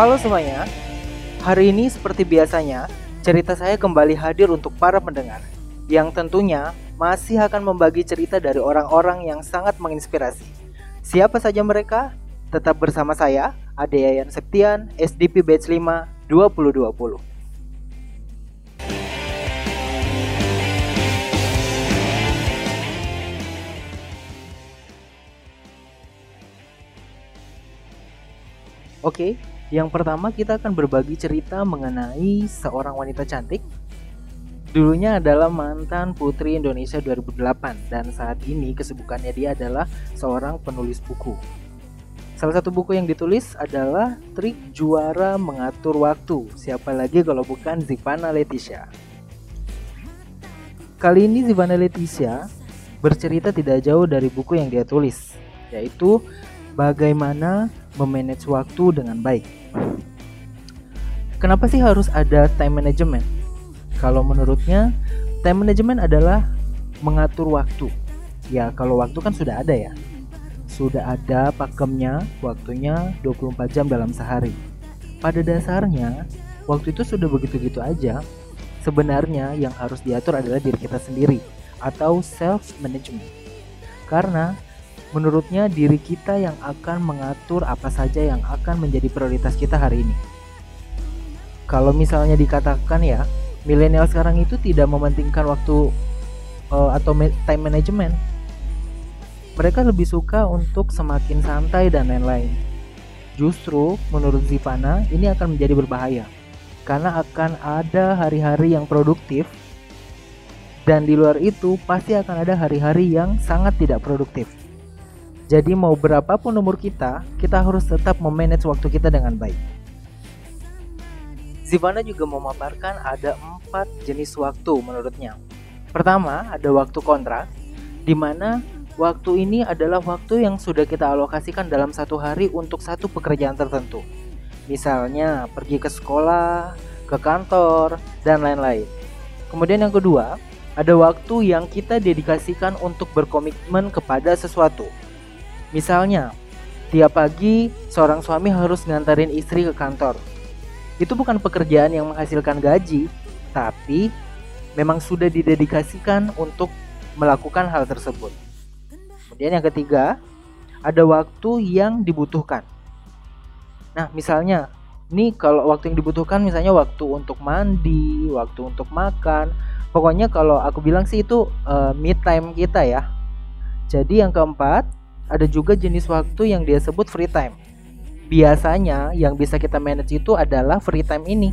Halo semuanya, hari ini seperti biasanya cerita saya kembali hadir untuk para pendengar yang tentunya masih akan membagi cerita dari orang-orang yang sangat menginspirasi. Siapa saja mereka? Tetap bersama saya, Adeyan Septian, SDP Batch 5 2020. Oke, yang pertama kita akan berbagi cerita mengenai seorang wanita cantik. Dulunya adalah mantan Putri Indonesia 2008 dan saat ini kesibukannya dia adalah seorang penulis buku. Salah satu buku yang ditulis adalah Trik Juara Mengatur Waktu. Siapa lagi kalau bukan Zivanna Letisha. Kali ini Zivanna Letisha bercerita tidak jauh dari buku yang dia tulis, yaitu bagaimana memanage waktu dengan baik. Kenapa sih harus ada time management? Kalau menurutnya, time management adalah mengatur waktu. Ya, kalau waktu kan sudah ada ya. Sudah ada pakemnya, waktunya 24 jam dalam sehari. Pada dasarnya, waktu itu sudah begitu-gitu aja. Sebenarnya yang harus diatur adalah diri kita sendiri atau self management. Karena menurutnya diri kita yang akan mengatur apa saja yang akan menjadi prioritas kita hari ini. Kalau misalnya dikatakan ya, milenial sekarang itu tidak mementingkan waktu atau time management. Mereka lebih suka untuk semakin santai dan lain-lain. Justru menurut Zivanna ini akan menjadi berbahaya, karena akan ada hari-hari yang produktif dan di luar itu pasti akan ada hari-hari yang sangat tidak produktif. Jadi mau berapapun umur kita, kita harus tetap memanage waktu kita dengan baik. Zivanna juga memaparkan ada 4 jenis waktu menurutnya. Pertama, ada waktu kontrak, di mana waktu ini adalah waktu yang sudah kita alokasikan dalam satu hari untuk satu pekerjaan tertentu. Misalnya, pergi ke sekolah, ke kantor, dan lain-lain. Kemudian yang kedua, ada waktu yang kita dedikasikan untuk berkomitmen kepada sesuatu. Misalnya, tiap pagi seorang suami harus nganterin istri ke kantor. Itu bukan pekerjaan yang menghasilkan gaji, tapi memang sudah didedikasikan untuk melakukan hal tersebut. Kemudian yang ketiga, ada waktu yang dibutuhkan. Nah, misalnya, nih kalau waktu yang dibutuhkan misalnya waktu untuk mandi, waktu untuk makan. Pokoknya kalau aku bilang sih itu me time kita ya. Jadi yang keempat, ada juga jenis waktu yang dia sebut free time. Biasanya yang bisa kita manage itu adalah free time ini.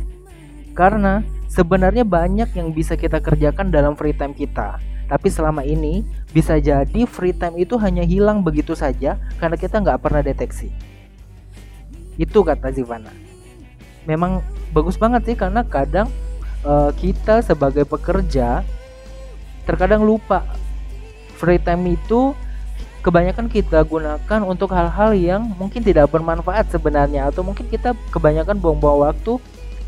Karena sebenarnya banyak yang bisa kita kerjakan dalam free time kita. Tapi selama ini bisa jadi free time itu hanya hilang begitu saja karena kita nggak pernah deteksi. Itu kata Zivanna. Memang bagus banget sih karena kadang kita sebagai pekerja terkadang lupa free time itu. Kebanyakan kita gunakan untuk hal-hal yang mungkin tidak bermanfaat sebenarnya, atau mungkin kita kebanyakan buang-buang waktu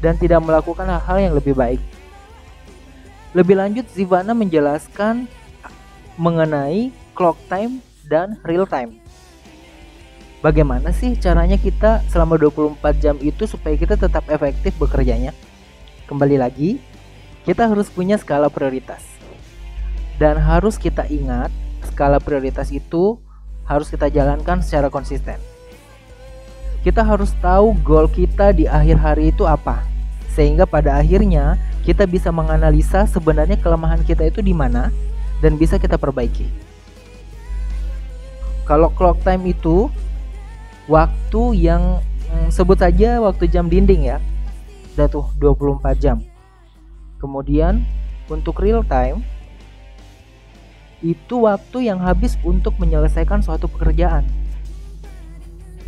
dan tidak melakukan hal-hal yang lebih baik. Lebih lanjut, Zivanna menjelaskan mengenai clock time dan real time. Bagaimana sih caranya kita selama 24 jam itu supaya kita tetap efektif bekerjanya? Kembali lagi, kita harus punya skala prioritas. Dan harus kita ingat, skala prioritas itu harus kita jalankan secara konsisten. Kita harus tahu goal kita di akhir hari itu apa, sehingga pada akhirnya kita bisa menganalisa sebenarnya kelemahan kita itu di mana dan bisa kita perbaiki. Kalau clock time itu waktu yang sebut saja waktu jam dinding ya. Udah tuh 24 jam. Kemudian untuk real time itu waktu yang habis untuk menyelesaikan suatu pekerjaan.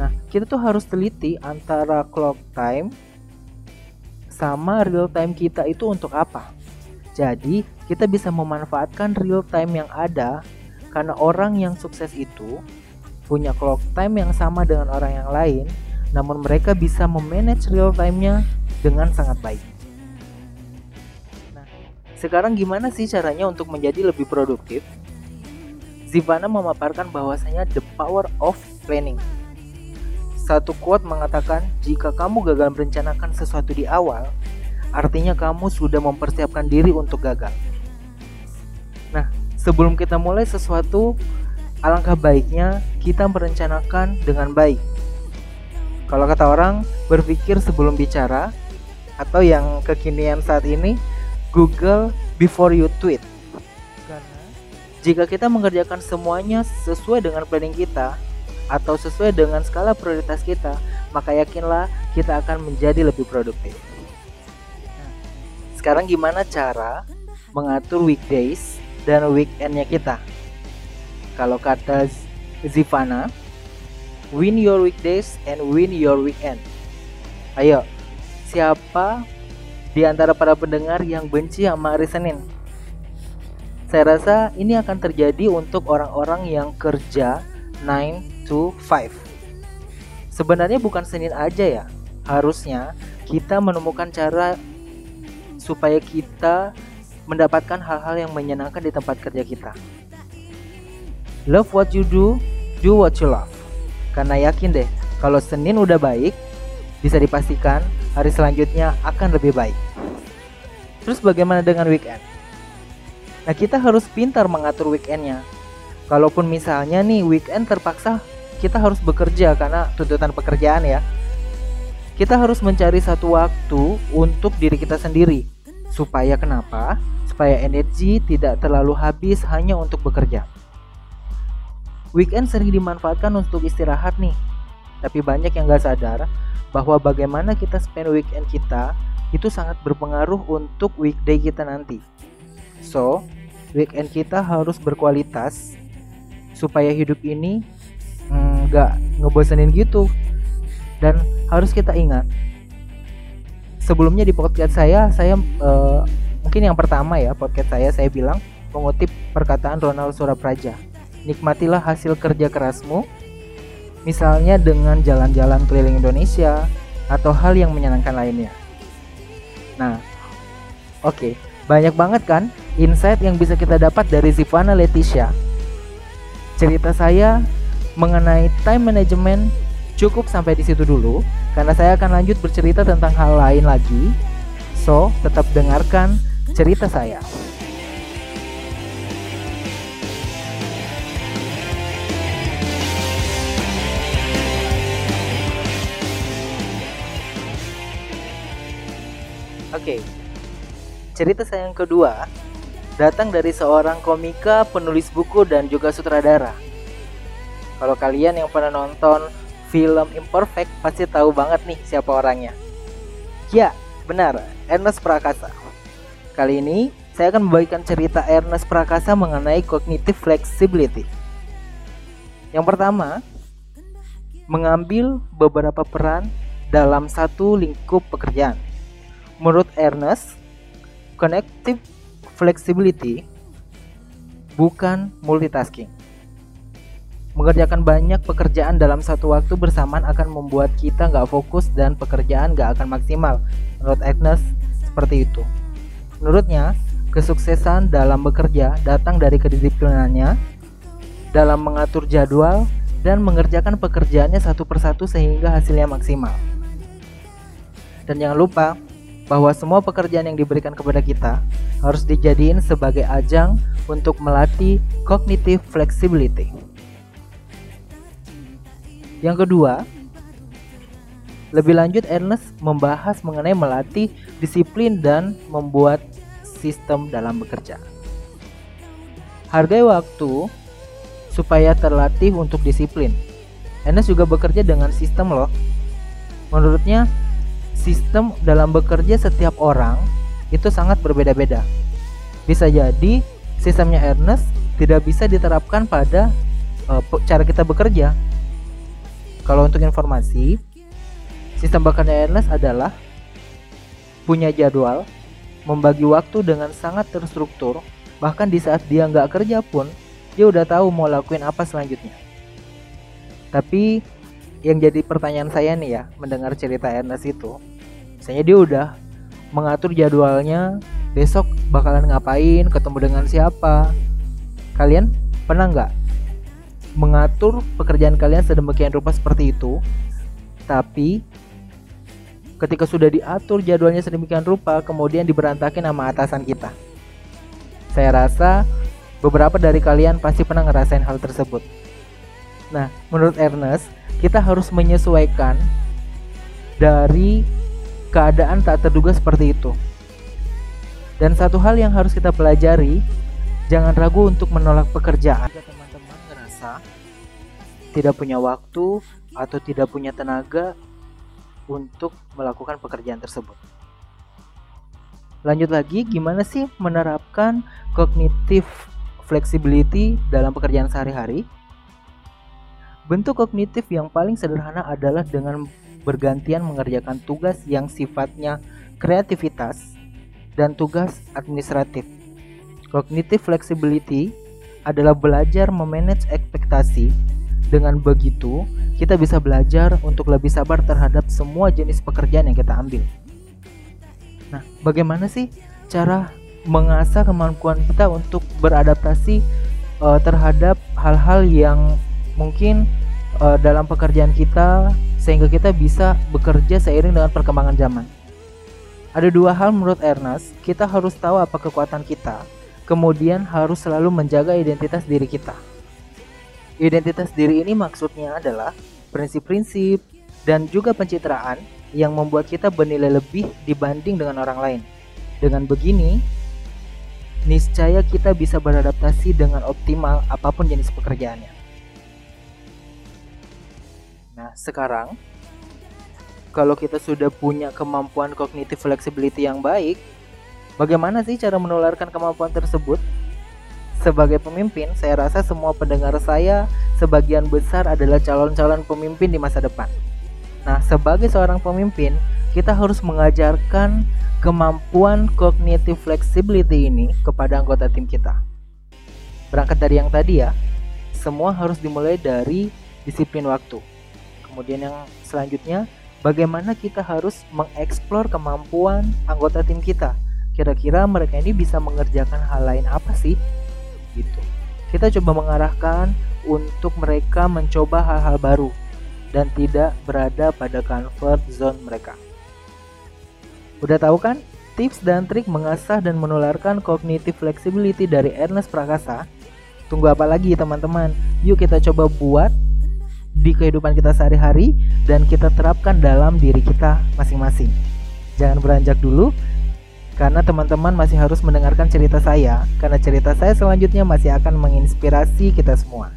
Nah, kita tuh harus teliti antara clock time sama real time kita itu untuk apa. Jadi, kita bisa memanfaatkan real time yang ada karena orang yang sukses itu punya clock time yang sama dengan orang yang lain, namun mereka bisa memanage real time-nya dengan sangat baik. Nah, sekarang gimana sih caranya untuk menjadi lebih produktif? Zivanna memaparkan bahwasanya the power of planning. Satu quote mengatakan, jika kamu gagal merencanakan sesuatu di awal, artinya kamu sudah mempersiapkan diri untuk gagal. Nah, sebelum kita mulai sesuatu, alangkah baiknya kita merencanakan dengan baik. Kalau kata orang, berpikir sebelum bicara, atau yang kekinian saat ini, Google before you tweet. Karena jika kita mengerjakan semuanya sesuai dengan planning kita, atau sesuai dengan skala prioritas kita, maka yakinlah kita akan menjadi lebih produktif. Sekarang gimana cara mengatur weekdays dan weekendnya kita? Kalau kata Zivanna, win your weekdays and win your weekend. Ayo, siapa di antara para pendengar yang benci sama hari Senin? Saya rasa ini akan terjadi untuk orang-orang yang kerja 9 to 5. Sebenarnya bukan Senin aja ya. Harusnya kita menemukan cara supaya kita mendapatkan hal-hal yang menyenangkan di tempat kerja kita. Love what you do, do what you love. Karena yakin deh, kalau Senin udah baik, bisa dipastikan hari selanjutnya akan lebih baik. Terus bagaimana dengan weekend? Nah, kita harus pintar mengatur weekendnya. Kalaupun misalnya nih weekend terpaksa kita harus bekerja karena tuntutan pekerjaan ya, kita harus mencari satu waktu untuk diri kita sendiri. Supaya kenapa? Supaya energi tidak terlalu habis hanya untuk bekerja. Weekend sering dimanfaatkan untuk istirahat nih. Tapi banyak yang gak sadar bahwa bagaimana kita spend weekend kita itu sangat berpengaruh untuk weekday kita nanti. So, weekend kita harus berkualitas supaya hidup ini gak ngebosenin gitu. Dan harus kita ingat, sebelumnya di podcast saya mungkin yang pertama ya podcast saya bilang, mengutip perkataan Ronald Surapraja, nikmatilah hasil kerja kerasmu, misalnya dengan jalan-jalan keliling Indonesia atau hal yang menyenangkan lainnya. Nah, oke, banyak banget kan insight yang bisa kita dapat dari Zivanna Letisha. Cerita saya mengenai time management cukup sampai di situ dulu, karena saya akan lanjut bercerita tentang hal lain lagi. So, tetap dengarkan cerita saya. Oke, cerita saya yang kedua datang dari seorang komika, penulis buku, dan juga sutradara. Kalau kalian yang pernah nonton film Imperfect pasti tahu banget nih siapa orangnya. Ya, benar, Ernest Prakasa. Kali ini saya akan membagikan cerita Ernest Prakasa mengenai cognitive flexibility. Yang pertama, mengambil beberapa peran dalam satu lingkup pekerjaan. Menurut Ernest, cognitive flexibility bukan multitasking. Mengerjakan banyak pekerjaan dalam satu waktu bersamaan akan membuat kita gak fokus dan pekerjaan gak akan maksimal. Menurut Agnes, seperti itu. Menurutnya, kesuksesan dalam bekerja datang dari kedisiplinannya dalam mengatur jadwal dan mengerjakan pekerjaannya satu persatu sehingga hasilnya maksimal. Dan jangan lupa bahwa semua pekerjaan yang diberikan kepada kita harus dijadiin sebagai ajang untuk melatih cognitive flexibility. Yang kedua, lebih lanjut Ernest membahas mengenai melatih disiplin dan membuat sistem dalam bekerja. Hargai waktu supaya terlatih untuk disiplin. Ernest juga bekerja dengan sistem loh. Menurutnya, sistem dalam bekerja setiap orang itu sangat berbeda-beda. Bisa jadi sistemnya Ernest tidak bisa diterapkan pada cara kita bekerja. Kalau untuk informasi, sistem bekerja Ernest adalah punya jadwal, membagi waktu dengan sangat terstruktur, bahkan di saat dia nggak kerja pun, dia udah tahu mau lakuin apa selanjutnya. Tapi yang jadi pertanyaan saya nih ya, mendengar cerita Ernest itu, misalnya dia udah mengatur jadwalnya, besok bakalan ngapain, ketemu dengan siapa. Kalian pernah nggak mengatur pekerjaan kalian sedemikian rupa seperti itu Tapi ketika sudah diatur jadwalnya sedemikian rupa, kemudian diberantakin sama atasan kita. Saya rasa beberapa dari kalian pasti pernah ngerasain hal tersebut. Nah, menurut Ernest, kita harus menyesuaikan dari keadaan tak terduga seperti itu. Dan satu hal yang harus kita pelajari, jangan ragu untuk menolak pekerjaan. Jika teman-teman ngerasa tidak punya waktu atau tidak punya tenaga untuk melakukan pekerjaan tersebut. Lanjut lagi, gimana sih menerapkan cognitive flexibility dalam pekerjaan sehari-hari? Bentuk kognitif yang paling sederhana adalah dengan bergantian mengerjakan tugas yang sifatnya kreativitas dan tugas administratif. Cognitive flexibility adalah belajar memanage ekspektasi. Dengan begitu, kita bisa belajar untuk lebih sabar terhadap semua jenis pekerjaan yang kita ambil. Nah, bagaimana sih cara mengasah kemampuan kita untuk beradaptasi terhadap hal-hal yang mungkin dalam pekerjaan kita, sehingga kita bisa bekerja seiring dengan perkembangan zaman. Ada dua hal menurut Ernest, kita harus tahu apa kekuatan kita, kemudian harus selalu menjaga identitas diri kita. Identitas diri ini maksudnya adalah prinsip-prinsip dan juga pencitraan yang membuat kita bernilai lebih dibanding dengan orang lain. Dengan begini, niscaya kita bisa beradaptasi dengan optimal apapun jenis pekerjaannya. Nah, sekarang kalau kita sudah punya kemampuan cognitive flexibility yang baik, bagaimana sih cara menularkan kemampuan tersebut? Sebagai pemimpin, saya rasa semua pendengar saya sebagian besar adalah calon-calon pemimpin di masa depan. Nah, sebagai seorang pemimpin, kita harus mengajarkan kemampuan cognitive flexibility ini kepada anggota tim kita. Berangkat dari yang tadi ya, semua harus dimulai dari disiplin waktu. Kemudian yang selanjutnya, bagaimana kita harus mengeksplor kemampuan anggota tim kita. Kira-kira mereka ini bisa mengerjakan hal lain apa sih? Gitu. Kita coba mengarahkan untuk mereka mencoba hal-hal baru dan tidak berada pada comfort zone mereka. Udah tahu kan tips dan trik mengasah dan menularkan cognitive flexibility dari Ernest Prakasa? Tunggu apa lagi teman-teman? Yuk kita coba buat di kehidupan kita sehari-hari dan kita terapkan dalam diri kita masing-masing. Jangan beranjak dulu, karena teman-teman masih harus mendengarkan cerita saya, karena cerita saya selanjutnya masih akan menginspirasi kita semua.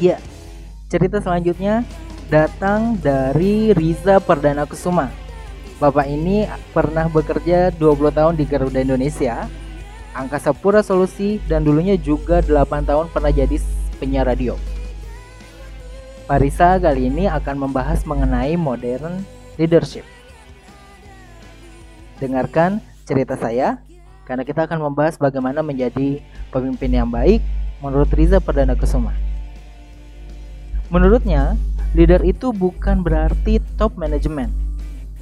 Ya, cerita selanjutnya datang dari Riza Perdana Kusuma. Bapak ini pernah bekerja 20 tahun di Garuda Indonesia, Angkasa Pura Solusi, dan dulunya juga 8 tahun pernah jadi penyiar radio. Pak Riza kali ini akan membahas mengenai modern leadership. Dengarkan cerita saya, karena kita akan membahas bagaimana menjadi pemimpin yang baik menurut Riza Perdana Kusuma. Menurutnya, leader itu bukan berarti top management.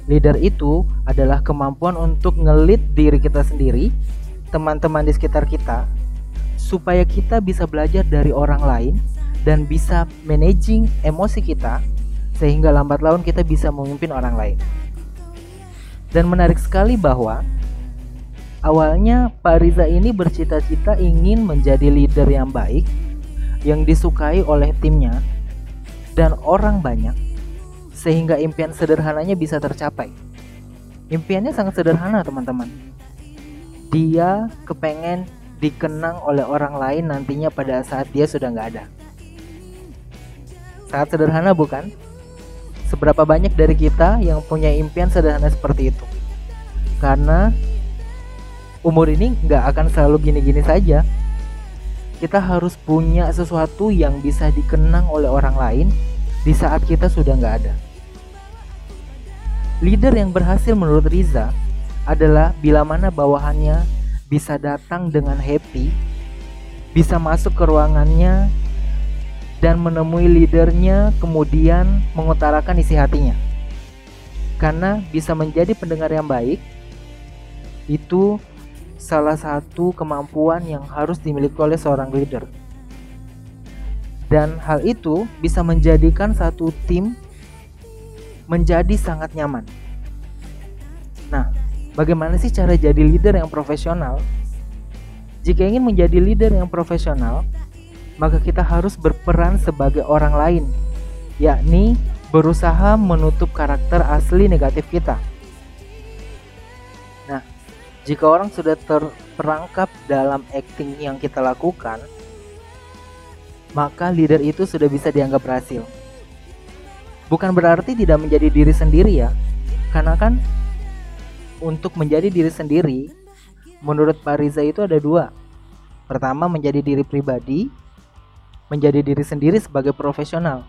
Leader itu adalah kemampuan untuk nge-lead diri kita sendiri, teman-teman di sekitar kita, supaya kita bisa belajar dari orang lain dan bisa managing emosi kita, sehingga lambat laun kita bisa memimpin orang lain. Dan menarik sekali bahwa awalnya Pak Riza ini bercita-cita ingin menjadi leader yang baik, yang disukai oleh timnya dan orang banyak, sehingga impian sederhananya bisa tercapai. Impiannya sangat sederhana teman-teman. Dia kepengen dikenang oleh orang lain nantinya pada saat dia sudah nggak ada. Sangat sederhana bukan? Seberapa banyak dari kita yang punya impian sederhana seperti itu? Karena umur ini nggak akan selalu gini-gini saja. Kita harus punya sesuatu yang bisa dikenang oleh orang lain di saat kita sudah nggak ada. Leader yang berhasil menurut Riza adalah bila mana bawahannya bisa datang dengan happy, bisa masuk ke ruangannya dan menemui leadernya kemudian mengutarakan isi hatinya. karena bisa menjadi pendengar yang baik itu salah satu kemampuan yang harus dimiliki oleh seorang leader. Dan hal itu bisa menjadikan satu tim menjadi sangat nyaman. Nah, bagaimana sih cara jadi leader yang profesional? Jika ingin menjadi leader yang profesional, maka kita harus berperan sebagai orang lain, yakni berusaha menutup karakter asli negatif kita. Nah, jika orang sudah terperangkap dalam acting yang kita lakukan, maka leader itu sudah bisa dianggap berhasil. Bukan berarti tidak menjadi diri sendiri ya, karena kan untuk menjadi diri sendiri, menurut Pak Riza itu ada dua. Pertama, menjadi diri pribadi, menjadi diri sendiri sebagai profesional.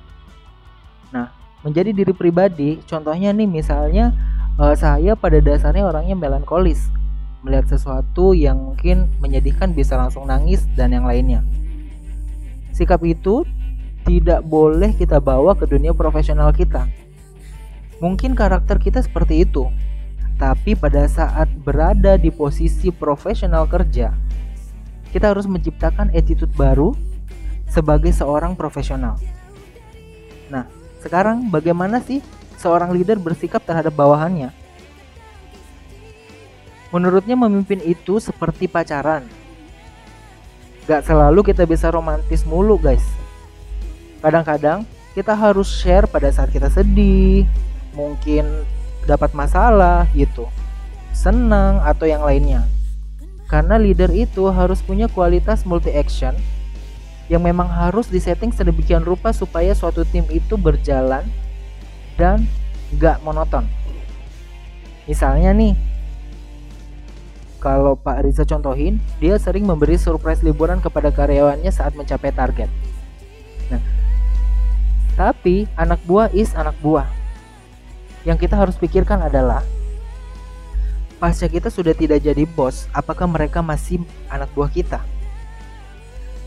Nah, menjadi diri pribadi, contohnya nih misalnya saya pada dasarnya orangnya melankolis. Melihat sesuatu yang mungkin menyedihkan bisa langsung nangis dan yang lainnya. Sikap itu tidak boleh kita bawa ke dunia profesional kita. Mungkin karakter kita seperti itu, tapi pada saat berada di posisi profesional kerja, kita harus menciptakan attitude baru sebagai seorang profesional. Nah, sekarang bagaimana sih seorang leader bersikap terhadap bawahannya? Menurutnya memimpin itu seperti pacaran. Gak selalu kita bisa romantis mulu, guys. Kadang-kadang kita harus share pada saat kita sedih, mungkin dapat masalah gitu, senang atau yang lainnya. Karena leader itu harus punya kualitas multi-action yang memang harus disetting sedemikian rupa supaya suatu tim itu berjalan dan gak monoton. Misalnya nih, kalau Pak Riza contohin, dia sering memberi surprise liburan kepada karyawannya saat mencapai target. Nah, tapi anak buah is anak buah. Yang kita harus pikirkan adalah pasca kita sudah tidak jadi bos, apakah mereka masih anak buah kita?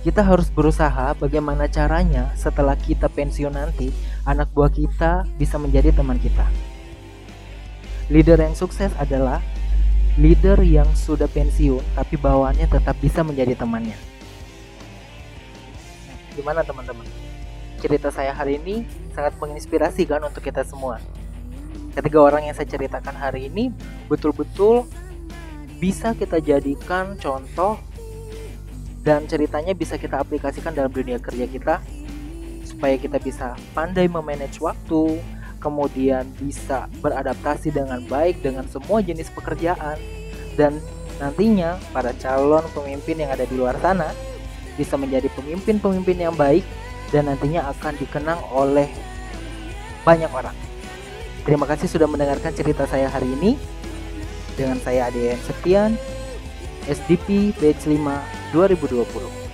Kita harus berusaha bagaimana caranya setelah kita pensiun nanti, anak buah kita bisa menjadi teman kita. Leader yang sukses adalah leader yang sudah pensiun tapi bawaannya tetap bisa menjadi temannya. Gimana teman-teman? Cerita saya hari ini sangat menginspirasi kan untuk kita semua. Ketiga orang yang saya ceritakan hari ini betul-betul bisa kita jadikan contoh dan ceritanya bisa kita aplikasikan dalam dunia kerja kita supaya kita bisa pandai memanage waktu, kemudian bisa beradaptasi dengan baik dengan semua jenis pekerjaan, dan nantinya para calon pemimpin yang ada di luar sana bisa menjadi pemimpin-pemimpin yang baik dan nantinya akan dikenang oleh banyak orang. Terima kasih sudah mendengarkan cerita saya hari ini dengan saya Adeyan Septian, SDP Batch 5 2020.